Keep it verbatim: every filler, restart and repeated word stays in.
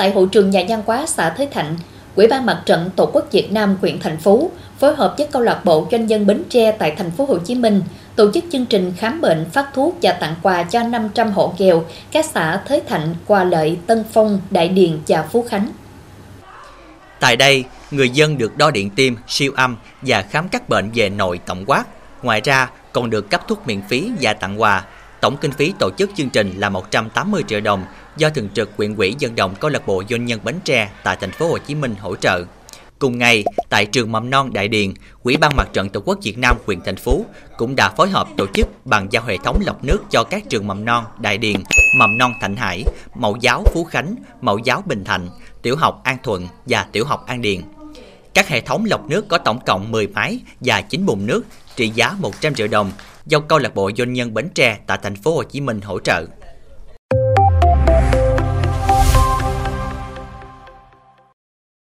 tại hội trường nhà văn hóa xã Thế Thạnh, Ủy ban Mặt trận Tổ quốc Việt Nam huyện Thạnh Phú phối hợp với câu lạc bộ doanh nhân Bến Tre tại Thành phố Hồ Chí Minh tổ chức chương trình khám bệnh, phát thuốc và tặng quà cho năm trăm hộ nghèo các xã Thế Thạnh, Quà Lợi, Tân Phong, Đại Điền và Phú Khánh. Tại đây, người dân được đo điện tim, siêu âm và khám các bệnh về nội tổng quát. Ngoài ra, còn được cấp thuốc miễn phí và tặng quà. Tổng kinh phí tổ chức chương trình là một trăm tám mươi triệu đồng do Thường trực Huyện ủy vận động câu lạc bộ doanh nhân Bến Tre tại Thành phố Hồ Chí Minh hỗ trợ. Cùng ngày, tại trường mầm non Đại Điền, Ủy ban Mặt trận Tổ quốc Việt Nam huyện Thạnh Phú cũng đã phối hợp tổ chức bàn giao hệ thống lọc nước cho các trường mầm non Đại Điền, mầm non Thạnh Hải, mẫu giáo Phú Khánh, mẫu giáo Bình Thạnh, tiểu học An Thuận và tiểu học An Điền. Các hệ thống lọc nước có tổng cộng mười máy và chín bồn nước trị giá một trăm triệu đồng do câu lạc bộ doanh nhân Bến Tre tại Thành phố Hồ Chí Minh hỗ trợ.